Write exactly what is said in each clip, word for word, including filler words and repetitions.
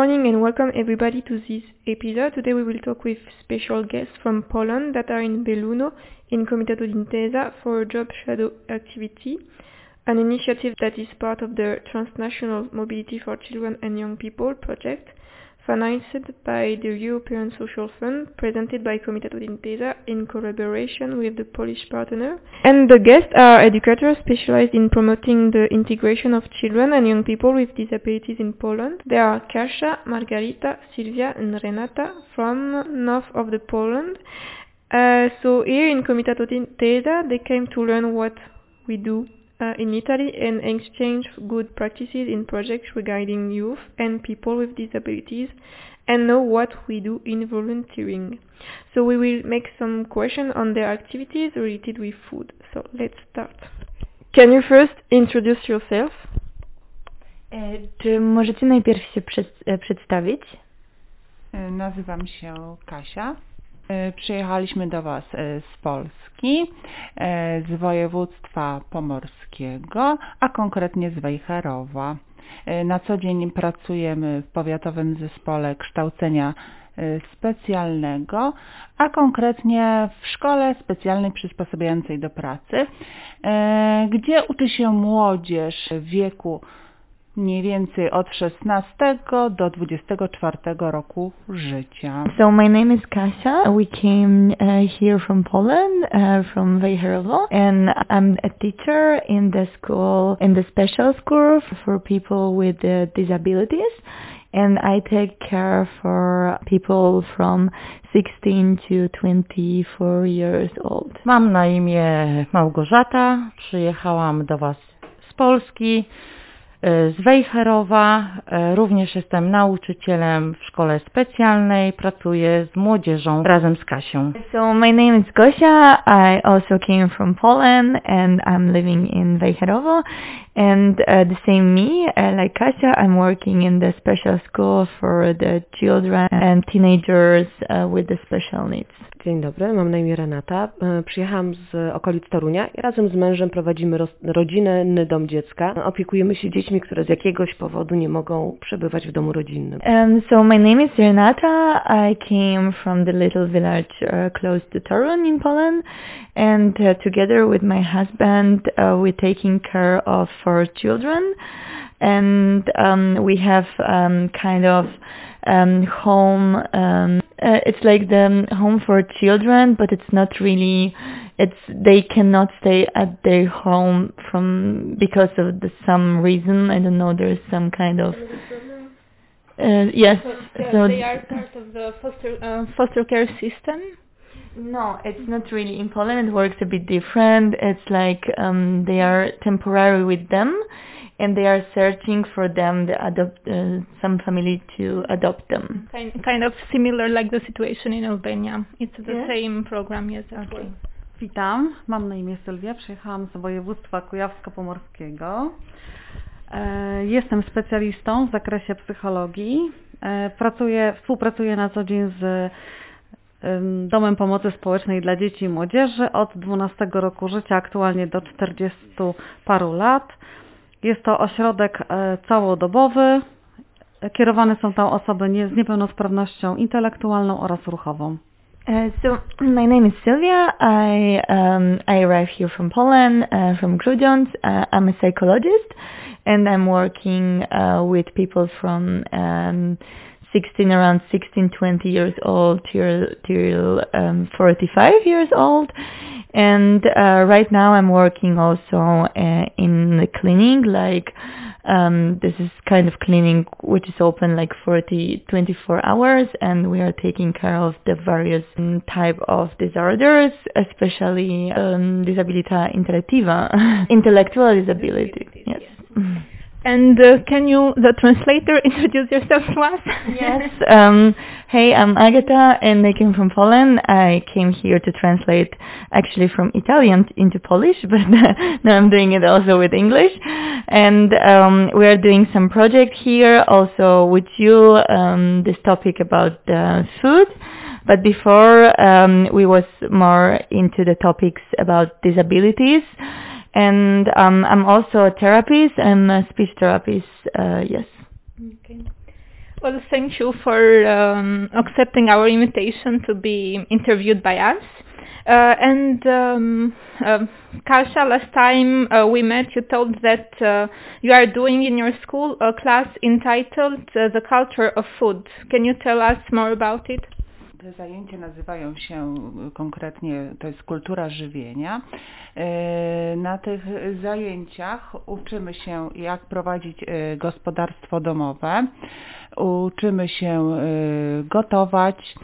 morning and welcome everybody to this episode. Today we will talk with special guests from Poland that are in Belluno in Comitato d'Intesa for job shadow activity, an initiative that is part of the Transnational Mobility for Children and Young People project, financed by the European Social Fund, presented by Comitato d'Intesa in collaboration with the Polish partner. And the guests are educators specialized in promoting the integration of children and young people with disabilities in Poland. They are Kasia, Margarita, Sylwia and Renata from north of the Poland. Uh, so here in Comitato d'Intesa they came to learn what we do Uh, in Italy and exchange good practices in projects regarding youth and people with disabilities, and know what we do in volunteering. So we will make some questions on their activities related with food. So let's start. Can you first introduce yourself? E, czy możecie najpierw się przed, e, przedstawić? E, nazywam się Kasia. Przyjechaliśmy do Was z Polski, z województwa pomorskiego, a konkretnie z Wejherowa. Na co dzień pracujemy w Powiatowym Zespole Kształcenia Specjalnego, a konkretnie w Szkole Specjalnej Przysposobiającej do Pracy, gdzie uczy się młodzież w wieku mniej więcej od szesnastego do dwudziestego czwartego roku życia. So my name is Kasia. We came uh, here from Poland, uh, from Wejherowa, and I'm a teacher in the school, in the special school for people with uh, disabilities, and I take care for people from sixteen to twenty-four years old. Mam na imię Małgorzata. Przyjechałam do Was z Polski, z Wejherowa, również jestem nauczycielem w szkole specjalnej, pracuję z młodzieżą razem z Kasią. So my name is Kasia, I also came from Poland and I'm living in Wejherowa, and uh, the same me, uh, like Kasia, I'm working in the special school for the children and teenagers uh, with the special needs. Dzień dobry, mam na imię Renata, przyjechałam z okolic Torunia i razem z mężem prowadzimy roz- rodzinny dom dziecka, opiekujemy się dziećmi, które z jakiegoś powodu nie mogą przebywać w domu rodzinnym. Um, so my name is Renata. I came from the little village uh, close to Toruń in Poland, and uh, together with my husband uh, we're taking care of four children, and um, we have um, kind of um, home. Um, uh, it's like the home for children, but it's not really. It's they cannot stay at their home from because of the, some reason. I don't know. There's some kind of uh, yes. So they are part of the foster uh, foster care system. No, it's not really. In Poland, it works a bit different. It's like um, they are temporary with them, and they are searching for them, the adopt, uh, some family to adopt them. Kind, kind of similar like the situation in Albania. It's the yes? same program, yes. Okay. Well. Witam, mam na imię Sylwia, przyjechałam z województwa kujawsko-pomorskiego. E, jestem specjalistą w zakresie psychologii. E, pracuję, współpracuję na co dzień z e, Domem Pomocy Społecznej dla Dzieci i Młodzieży od dwunastego roku życia, aktualnie do czterdziestu paru lat. Jest to ośrodek e, całodobowy. Kierowane są tam osoby nie, z niepełnosprawnością intelektualną oraz ruchową. Uh, so my name is Sylwia. I um, I arrived here from Poland, uh, from Grudziądz. Uh, I'm a psychologist, and I'm working uh, with people from um, sixteen, around sixteen, twenty years old till till um, forty-five years old. And uh, right now I'm working also uh, in the clinic, like um, this is kind of clinic which is open like forty, twenty-four hours, and we are taking care of the various um, type of disorders, especially um, disabilità intellettiva, intellectual disability, yes. Yeah. And uh, can you, the translator, introduce yourself to us? Yes. Um, hey, I'm Agata, and I came from Poland. I came here to translate, actually, from Italian into Polish, but now I'm doing it also with English. And um, we are doing some project here, also with you, um, this topic about uh, food. But before, um, we was more into the topics about disabilities. And um, I'm also a therapist. I'm a speech therapist, uh, yes. Okay. Well, thank you for um, accepting our invitation to be interviewed by us. Uh, and um, uh, Kasia, last time uh, we met, you told that uh, you are doing in your school a class entitled uh, The Culture of Food. Can you tell us more about it? Te zajęcia nazywają się konkretnie, to jest kultura żywienia. Na tych zajęciach uczymy się, jak prowadzić gospodarstwo domowe, uczymy się gotować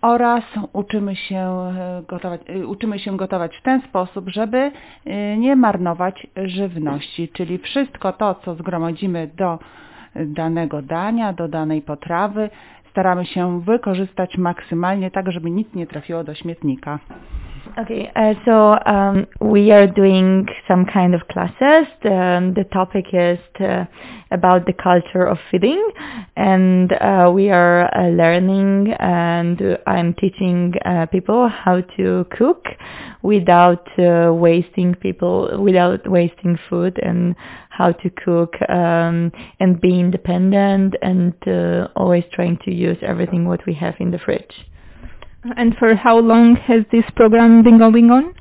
oraz uczymy się gotować, uczymy się gotować w ten sposób, żeby nie marnować żywności, czyli wszystko to, co zgromadzimy do danego dania, do danej potrawy, staramy się wykorzystać maksymalnie, tak żeby nic nie trafiło do śmietnika. Okay, uh, so um, we are doing some kind of classes. The, the topic is to, about the culture of feeding, and uh, we are uh, learning, and I'm teaching uh, people how to cook without uh, wasting people, without wasting food, and how to cook um, and be independent, and uh, always trying to use everything what we have in the fridge. And for how long has this program been going on?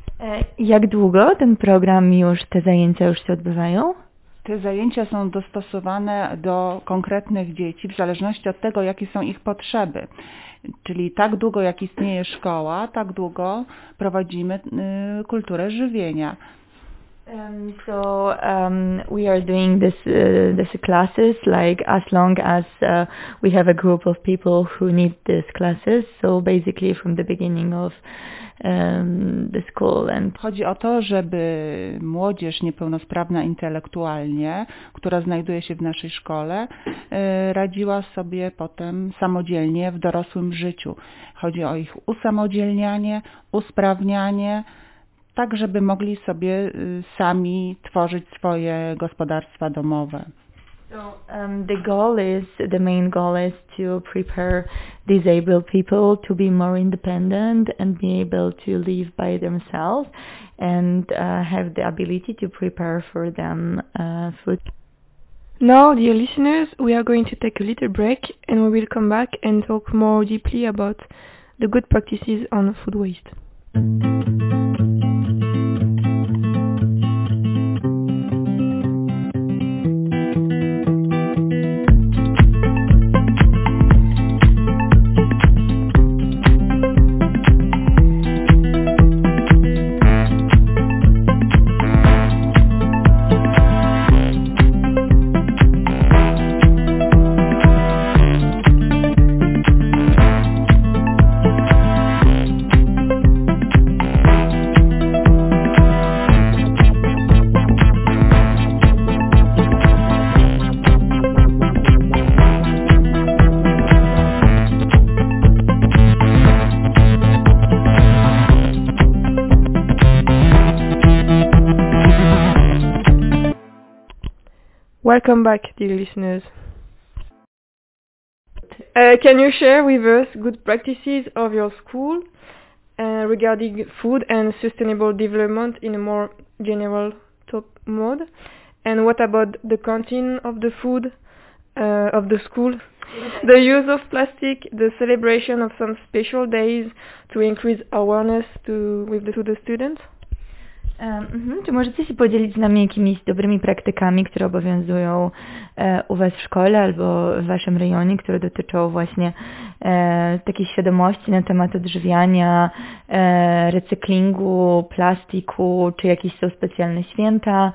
Jak długo ten program już, te zajęcia już się odbywają? Te zajęcia są dostosowane do konkretnych dzieci w zależności od tego, jakie są ich potrzeby. Czyli tak długo, jak istnieje szkoła, tak długo prowadzimy y, kulturę żywienia. Um, so um, we are doing this uh, this classes like as long as uh, we have a group of people who need these classes. So basically from the beginning of um, the school. And chodzi o to, żeby młodzież niepełnosprawna intelektualnie, która znajduje się w naszej szkole, radziła sobie potem samodzielnie w dorosłym życiu. Chodzi o ich usamodzielnianie, usprawnianie, tak żeby mogli sobie sami tworzyć swoje gospodarstwa domowe. So um, the goal is, the main goal is to prepare disabled people to be more independent and be able to live by themselves and uh, have the ability to prepare for them uh, food. Now, dear listeners, we are going to take a little break and we will come back and talk more deeply about the good practices on food waste. Welcome back, dear listeners. Uh, can you share with us good practices of your school uh, regarding food and sustainable development in a more general top mode? And what about the canteen of the food uh, of the school? The use of plastic, the celebration of some special days to increase awareness to with the, to the students? Mm-hmm. Czy możecie się podzielić z nami jakimiś dobrymi praktykami, które obowiązują e, u Was w szkole albo w Waszym rejonie, które dotyczą właśnie e, takiej świadomości na temat odżywiania, e, recyklingu, plastiku, czy jakieś są specjalne święta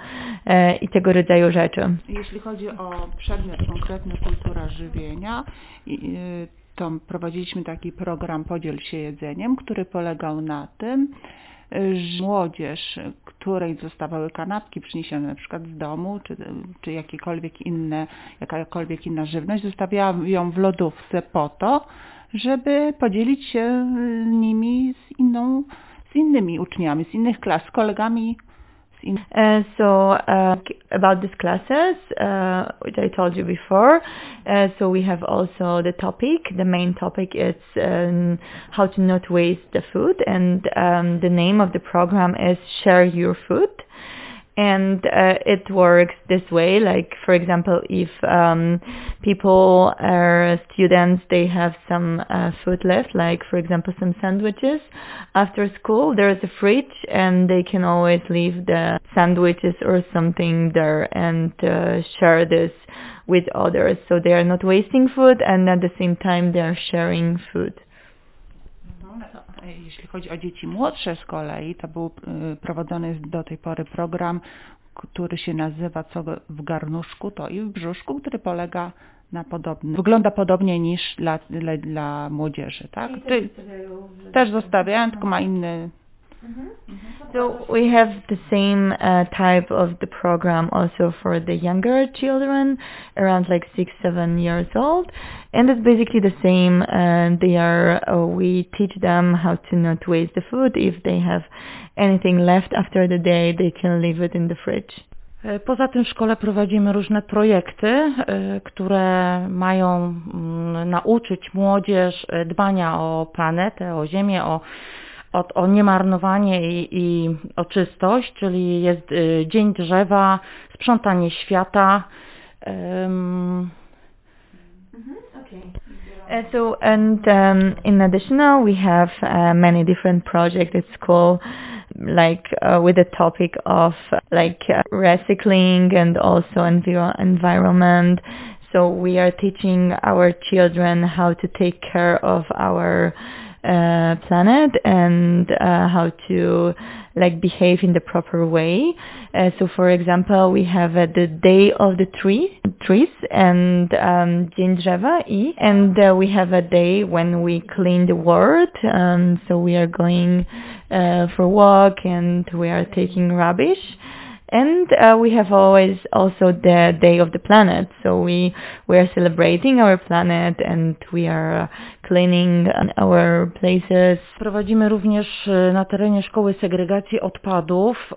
e, i tego rodzaju rzeczy? Jeśli chodzi o przedmiot konkretny kultura żywienia, i, to prowadziliśmy taki program Podziel się jedzeniem, który polegał na tym, młodzież, której zostawały kanapki przyniesione na przykład z domu, czy, czy jakiekolwiek inne, jakakolwiek inna żywność, zostawiałam ją w lodówce po to, żeby podzielić się nimi z inną, z innymi uczniami, z innych klas, z kolegami. Uh, so uh, about these classes, uh, which I told you before, uh, so we have also the topic. The main topic is um, how to not waste the food, and um, the name of the program is Share Your Food. And uh, it works this way, like, for example, if um, people are students, they have some uh, food left, like, for example, some sandwiches. After school, there is a fridge, and they can always leave the sandwiches or something there and uh, share this with others. So they are not wasting food, and at the same time, they are sharing food. Jeśli chodzi o dzieci młodsze z kolei, to był prowadzony do tej pory program, który się nazywa "Co w garnuszku, to i w brzuszku", który polega na podobnym, wygląda podobnie niż dla, dla, dla młodzieży, tak? Ty, też zostawiają, tylko ma inny. So we have the same uh, type of the program also for the younger children, around like six, seven years old, and it's basically the same. Uh, they are uh, we teach them how to not waste the food. If they have anything left after the day, they can leave it in the fridge. Poza tym w szkole prowadzimy różne projekty, które mają nauczyć młodzież dbania o planetę, o ziemię, o O, o niemarnowanie i, i o czystość, czyli jest y, Dzień Drzewa, sprzątanie świata. Um... Mm-hmm. Okay. Uh, so, and um, in addition, we have uh, many different projects at school, like uh, with the topic of like uh, recycling and also enviro- environment. So we are teaching our children how to take care of our Uh, planet and uh, how to like behave in the proper way. Uh, so, for example, we have uh, the Day of the Tree, trees, and um, Dzień Drzewa, and uh, we have a day when we clean the world. Um, so we are going uh, for a walk and we are taking rubbish. And uh, we have always also the Day of the Planet, so we, we are celebrating our planet and we are cleaning our places. Prowadzimy również na terenie szkoły segregację odpadów.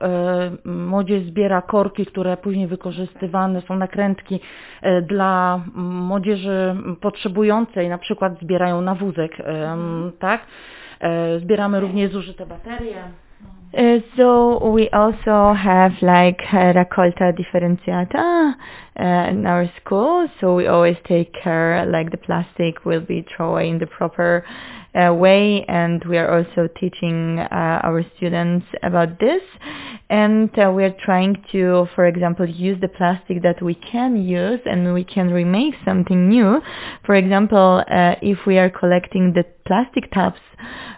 Młodzież zbiera korki, które później wykorzystywane są nakrętki dla młodzieży potrzebującej, na przykład zbierają na wózek, tak? Zbieramy również zużyte baterie. Uh, so we also have like uh, raccolta differenziata uh, in our school. So we always take care like the plastic will be thrown in the proper uh, way, and we are also teaching uh, our students about this. And uh, we are trying to, for example, use the plastic that we can use, and we can remake something new. For example, uh, if we are collecting the plastic tops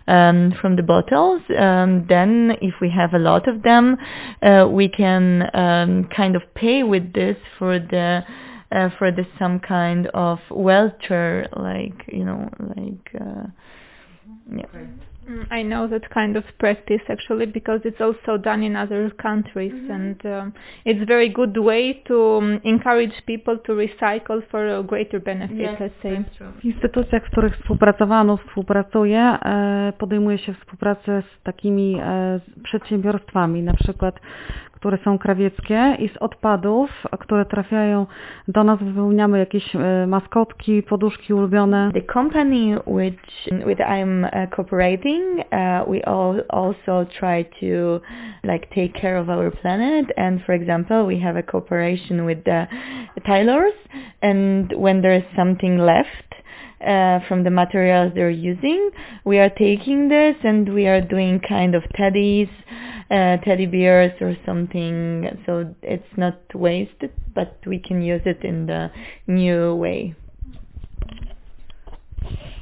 um, from the bottles, um, then if we have a lot of them, uh, we can um, kind of pay with this for the uh, for the some kind of welfare, like you know, like uh, yeah. Okay. I know that kind of practice actually because it's also done in other countries, mm-hmm. and um, it's very good way to um, encourage people to recycle for a greater benefit, yes, let's say. W instytucjach, w których współpracowano, współpracuje, podejmuje się współpracę z takimi przedsiębiorstwami, na przykład które są krawieckie, i z odpadów, które trafiają do nas, wypełniamy jakieś maskotki, poduszki ulubione. The company which with I'm cooperating, uh, we all also try to like take care of our planet, and for example, we have a cooperation with the tailors, and when there is something left Uh, from the materials they're using, we are taking this and we are doing kind of teddies, uh, teddy bears or something, so it's not wasted, but we can use it in the new way.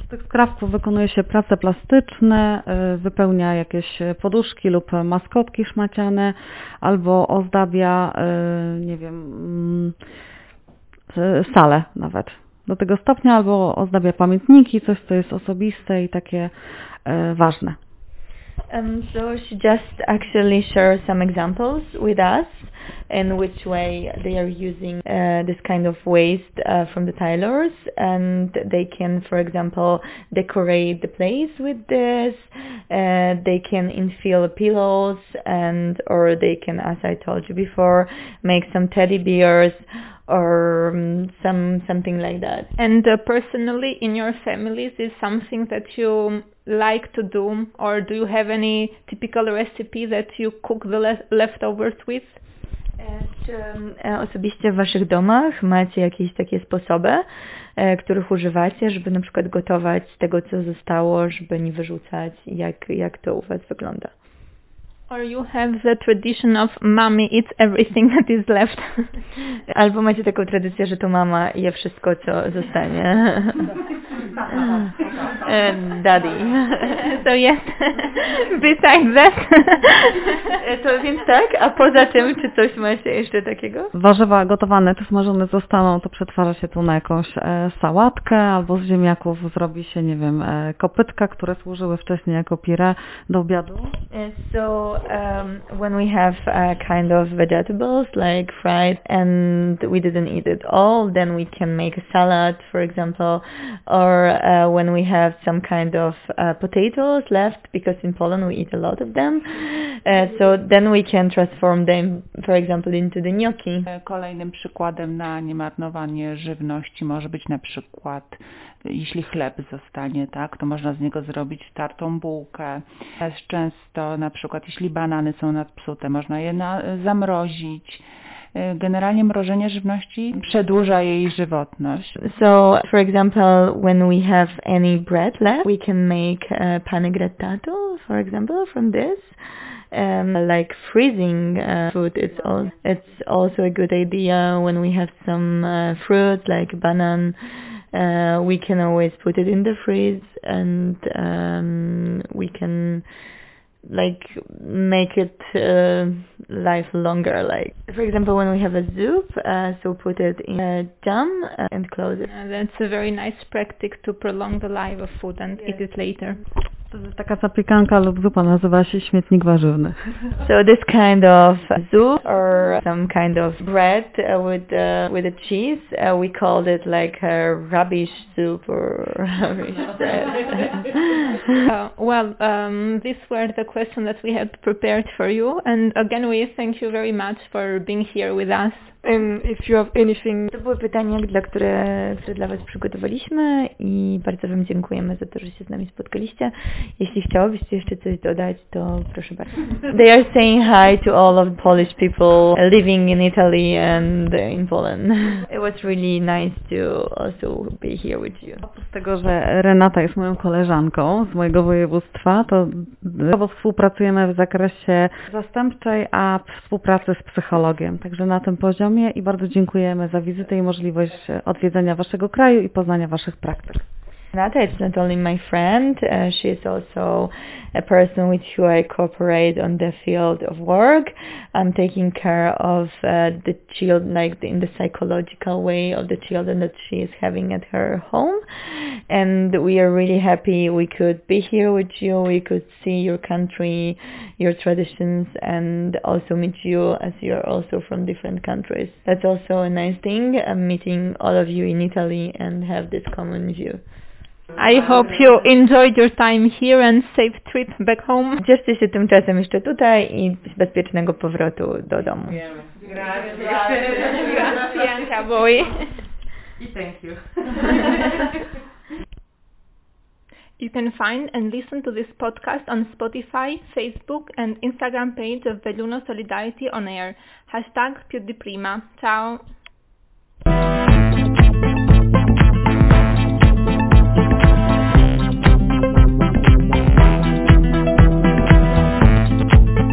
Z tych skrawków wykonuje się prace plastyczne, wypełnia jakieś poduszki lub maskotki szmaciane, albo ozdabia, nie wiem, salę nawet. Do tego stopnia, albo ozdabia pamiętniki, coś co jest osobiste i takie e, ważne. Um, so she just actually shares some examples with us in which way they are using uh, this kind of waste uh, from the tailors, and they can, for example, decorate the place with this. Uh, they can infill pillows, and or they can, as I told you before, make some teddy bears or um, some something like that. And uh, personally, in your families, is something that you like to do, or do you have any typical recipe that you cook the le- leftovers with? Czy osobiście w Waszych domach macie jakieś takie sposoby, których używacie, żeby na przykład gotować z tego, co zostało, żeby nie wyrzucać? Jak, jak to u Was wygląda? Or you have the tradition of mommy eats everything that is left. Albo macie taką tradycję, że to mama je wszystko, co zostanie. Daddy. So yes, besides that. To więc tak, a poza tym, czy coś macie jeszcze takiego? Warzywa gotowane czy smażone zostaną, to przetwarza się tu na jakąś e, sałatkę, albo z ziemniaków zrobi się, nie wiem, e, kopytka, które służyły wcześniej jako pire do obiadu. So um, when we have a kind of vegetables like fried and we didn't eat it all, then we can make a salad, for example, or uh, when we have some kind of uh, potatoes left, because in Poland we eat a lot of them, uh, so then we can transform them, for example, into the gnocchi. Kolejnym przykładem na niemarnowanie żywności może być na przykład, jeśli chleb zostanie, tak, to można z niego zrobić tartą bułkę. Często na przykład, jeśli banany są nadpsute, można je na, zamrozić. Generalnie mrożenie żywności przedłuża jej żywotność. So, for example, when we have any bread left, we can make uh, pane grattato, for example, from this. Um, like freezing uh, food, it's, al- it's also a good idea when we have some uh, fruit, like banana. Uh, we can always put it in the freeze and um, we can like make it uh, life longer. Like for example, when we have a soup, uh, so put it in a jam and close it. And that's a very nice practice to prolong the life of food and yes. Eat it later. Taka zapiekanka lub zupa nazywa się śmietnik warzywny. So this kind of soup or some kind of bread with uh, with a cheese, uh, we called it like a rubbish soup or rubbish bread. uh, well, um, these were the questions that we had prepared for you, and again we thank you very much for being here with us. And if you have anything... To były pytania, dla które, które dla Was przygotowaliśmy i bardzo Wam dziękujemy za to, że się z nami spotkaliście. Jeśli chciałobyście jeszcze coś dodać, to proszę bardzo. They are saying hi to all of Polish people living in Italy and in Poland. It was really nice to also be here with you. Oprócz tego, że Renata jest moją koleżanką z mojego województwa, to współpracujemy w zakresie zastępczej, a współpracy z psychologiem. Także na tym poziomie i bardzo dziękujemy za wizytę i możliwość odwiedzenia Waszego kraju i poznania Waszych praktyk. Renata is not only my friend, uh, she is also a person with who I cooperate on the field of work. I'm taking care of uh, the child, like in the psychological way of the children that she is having at her home. And we are really happy we could be here with you, we could see your country, your traditions, and also meet you as you are also from different countries. That's also a nice thing, uh, meeting all of you in Italy and have this common view. I hope you enjoyed your time here and safe trip back home. Cieszcie się tymczasem jeszcze tutaj i bezpiecznego powrotu do domu. Grazie. Grazie anche a voi. I thank you. You can find and listen to this podcast on Spotify, Facebook and Instagram page of Belluno Solidarity on Air. Hashtag Più Di Prima. Ciao.